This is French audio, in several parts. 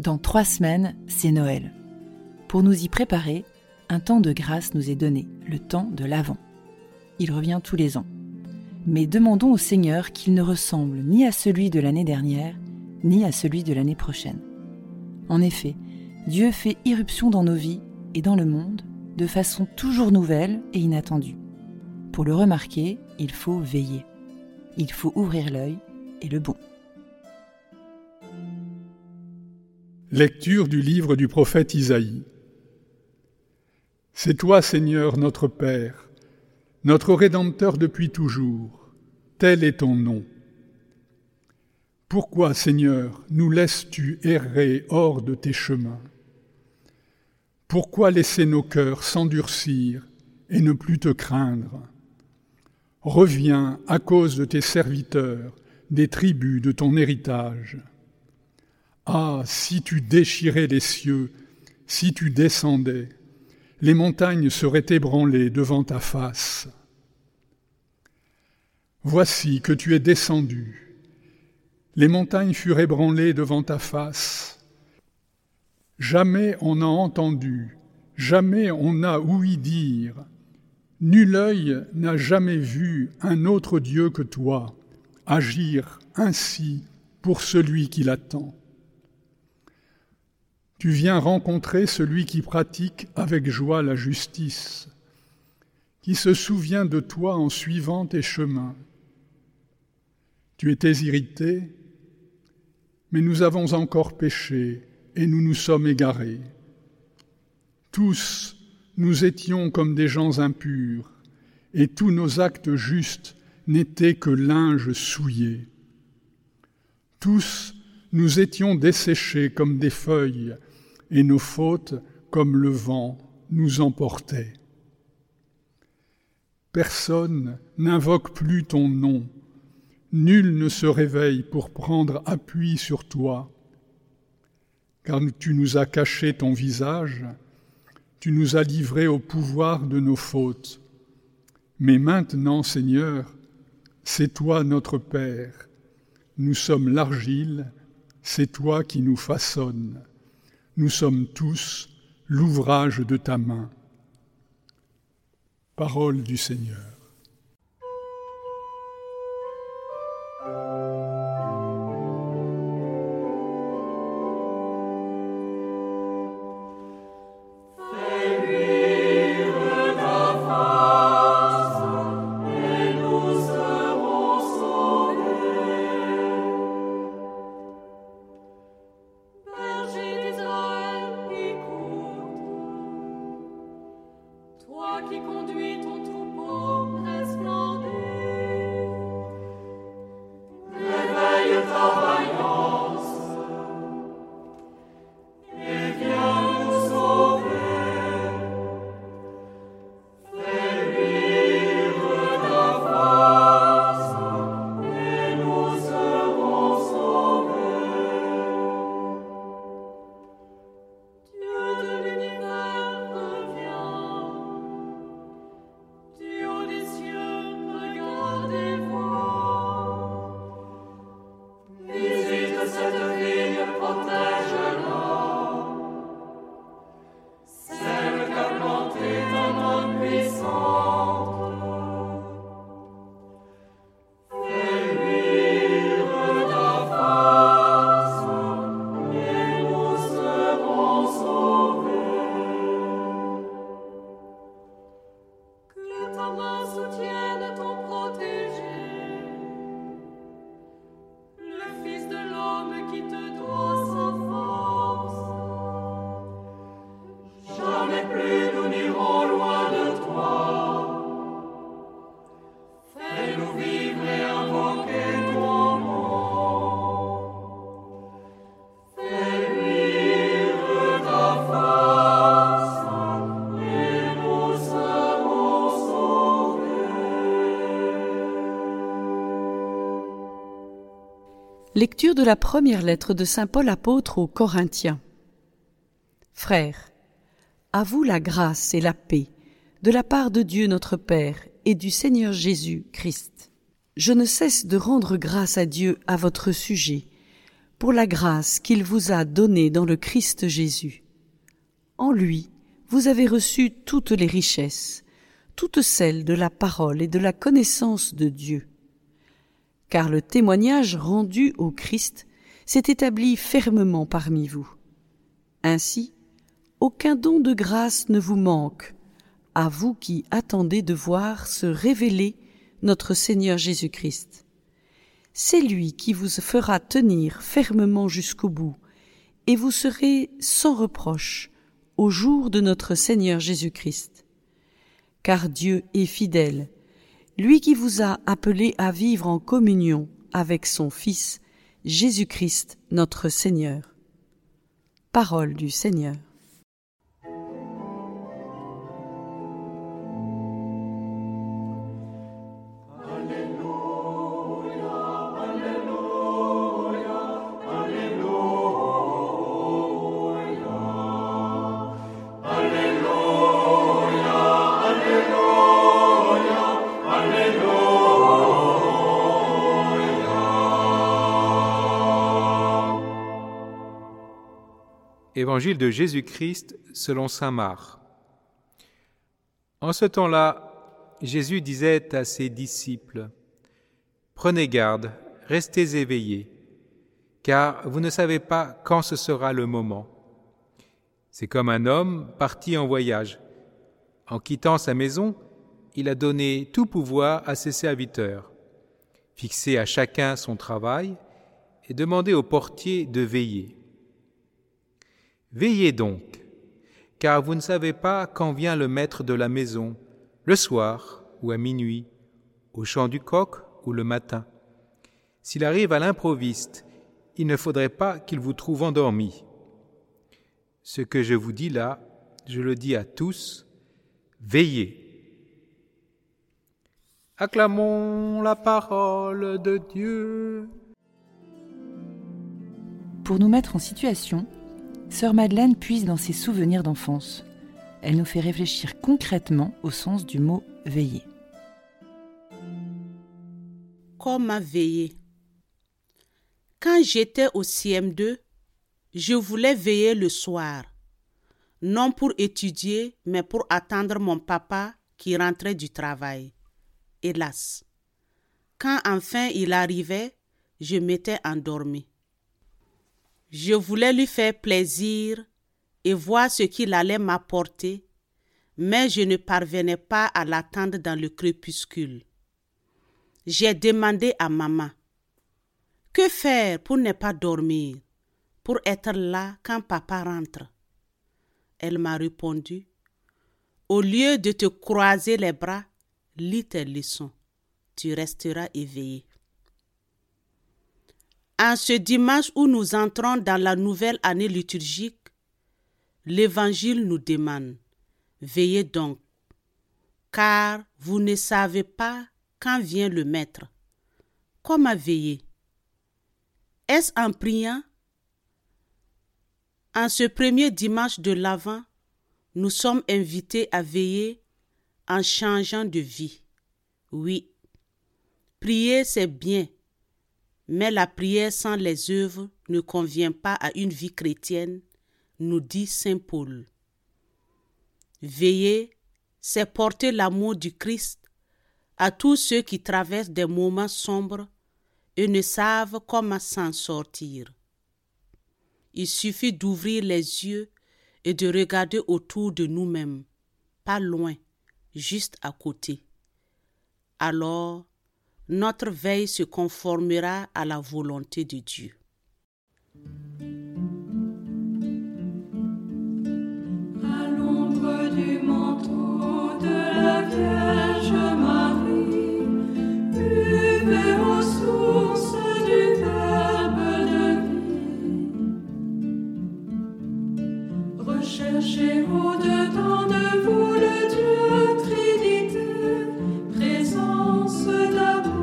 Dans 3 semaines, c'est Noël. Pour nous y préparer, un temps de grâce nous est donné, le temps de l'Avent. Il revient tous les ans. Mais demandons au Seigneur qu'il ne ressemble ni à celui de l'année dernière, ni à celui de l'année prochaine. En effet, Dieu fait irruption dans nos vies et dans le monde de façon toujours nouvelle et inattendue. Pour le remarquer, il faut veiller. Il faut ouvrir l'œil et le bon. Lecture du livre du prophète Isaïe. C'est toi, Seigneur, notre Père, notre Rédempteur depuis toujours. Tel est ton nom. Pourquoi, Seigneur, nous laisses-tu errer hors de tes chemins ? Pourquoi laisser nos cœurs s'endurcir et ne plus te craindre ? Reviens à cause de tes serviteurs, des tribus de ton héritage. Ah, si tu déchirais les cieux, si tu descendais, les montagnes seraient ébranlées devant ta face. Voici que tu es descendu. Les montagnes furent ébranlées devant ta face. Jamais on n'a entendu, jamais on n'a ouï dire. Nul œil n'a jamais vu un autre Dieu que toi agir ainsi pour celui qui l'attend. Tu viens rencontrer celui qui pratique avec joie la justice, qui se souvient de toi en suivant tes chemins. Tu étais irrité, mais nous avons encore péché et nous nous sommes égarés. Tous, nous étions comme des gens impurs, et tous nos actes justes n'étaient que linge souillé. Tous, nous étions desséchés comme des feuilles, et nos fautes, comme le vent, nous emportaient. Personne n'invoque plus ton nom, nul ne se réveille pour prendre appui sur toi. Car tu nous as caché ton visage, tu nous as livrés au pouvoir de nos fautes. Mais maintenant, Seigneur, c'est toi notre Père, nous sommes l'argile, c'est toi qui nous façonnes. Nous sommes tous l'ouvrage de ta main. Parole du Seigneur. Lecture de la première lettre de Saint Paul apôtre aux Corinthiens. Frères, à vous la grâce et la paix, de la part de Dieu notre Père et du Seigneur Jésus-Christ. Je ne cesse de rendre grâce à Dieu à votre sujet, pour la grâce qu'il vous a donnée dans le Christ Jésus. En lui, vous avez reçu toutes les richesses, toutes celles de la parole et de la connaissance de Dieu. Car le témoignage rendu au Christ s'est établi fermement parmi vous. Ainsi, aucun don de grâce ne vous manque, à vous qui attendez de voir se révéler notre Seigneur Jésus-Christ. C'est lui qui vous fera tenir fermement jusqu'au bout, et vous serez sans reproche au jour de notre Seigneur Jésus-Christ. Car Dieu est fidèle, lui qui vous a appelé à vivre en communion avec son Fils, Jésus-Christ notre Seigneur. Parole du Seigneur. Évangile de Jésus-Christ selon saint Marc. En ce temps-là, Jésus disait à ses disciples : « Prenez garde, restez éveillés, car vous ne savez pas quand ce sera le moment. C'est comme un homme parti en voyage. En quittant sa maison, il a donné tout pouvoir à ses serviteurs, fixé à chacun son travail et demandé au portier de veiller. » « Veillez donc, car vous ne savez pas quand vient le maître de la maison, le soir ou à minuit, au chant du coq ou le matin. S'il arrive à l'improviste, il ne faudrait pas qu'il vous trouve endormi. Ce que je vous dis là, je le dis à tous, veillez. » Acclamons la parole de Dieu. Pour nous mettre en situation, Sœur Madeleine puise dans ses souvenirs d'enfance. Elle nous fait réfléchir concrètement au sens du mot « veiller ». Comment veiller ? Quand j'étais au CM2, je voulais veiller le soir, non pour étudier, mais pour attendre mon papa qui rentrait du travail. Hélas, quand enfin il arrivait, je m'étais endormie. Je voulais lui faire plaisir et voir ce qu'il allait m'apporter, mais je ne parvenais pas à l'attendre dans le crépuscule. J'ai demandé à maman, que faire pour ne pas dormir, pour être là quand papa rentre? Elle m'a répondu, au lieu de te croiser les bras, lis tes leçons, tu resteras éveillé. En ce dimanche où nous entrons dans la nouvelle année liturgique, l'Évangile nous demande « Veillez donc, car vous ne savez pas quand vient le Maître. » Comment veiller ? Est-ce en priant ? En ce premier dimanche de l'Avent, nous sommes invités à veiller en changeant de vie. Oui, prier c'est bien. Mais la prière sans les œuvres ne convient pas à une vie chrétienne, nous dit Saint Paul. Veiller, c'est porter l'amour du Christ à tous ceux qui traversent des moments sombres et ne savent comment s'en sortir. Il suffit d'ouvrir les yeux et de regarder autour de nous-mêmes, pas loin, juste à côté. Alors, notre veille se conformera à la volonté de Dieu. À l'ombre du manteau de la Vierge Marie, buvez aux sources du Verbe de vie. Recherchez au-dedans de vous le Dieu Trinité, présence d'amour.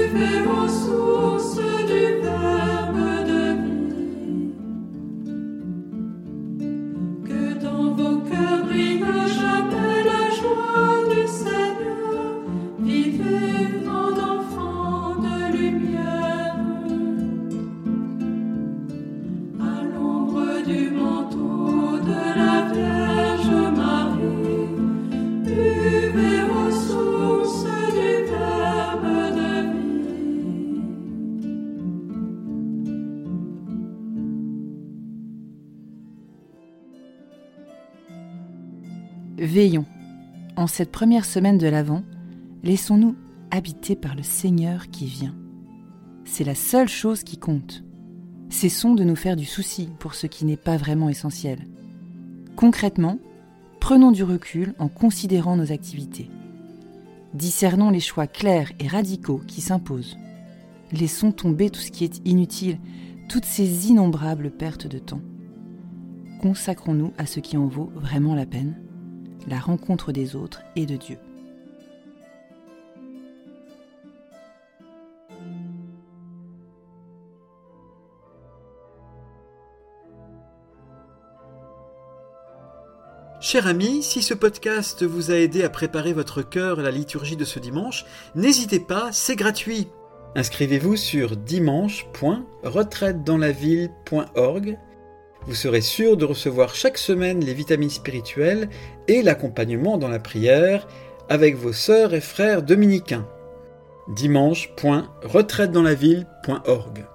Vivemos Veillons. En cette première semaine de l'Avent, laissons-nous habiter par le Seigneur qui vient. C'est la seule chose qui compte. Cessons de nous faire du souci pour ce qui n'est pas vraiment essentiel. Concrètement, prenons du recul en considérant nos activités. Discernons les choix clairs et radicaux qui s'imposent. Laissons tomber tout ce qui est inutile, toutes ces innombrables pertes de temps. Consacrons-nous à ce qui en vaut vraiment la peine. La rencontre des autres et de Dieu. Chers amis, si ce podcast vous a aidé à préparer votre cœur à la liturgie de ce dimanche, n'hésitez pas, c'est gratuit. Inscrivez-vous sur dimanche.retraitedanslaville.org. Vous serez sûr de recevoir chaque semaine les vitamines spirituelles et l'accompagnement dans la prière avec vos sœurs et frères dominicains. dimanche.retraitedanslaville.org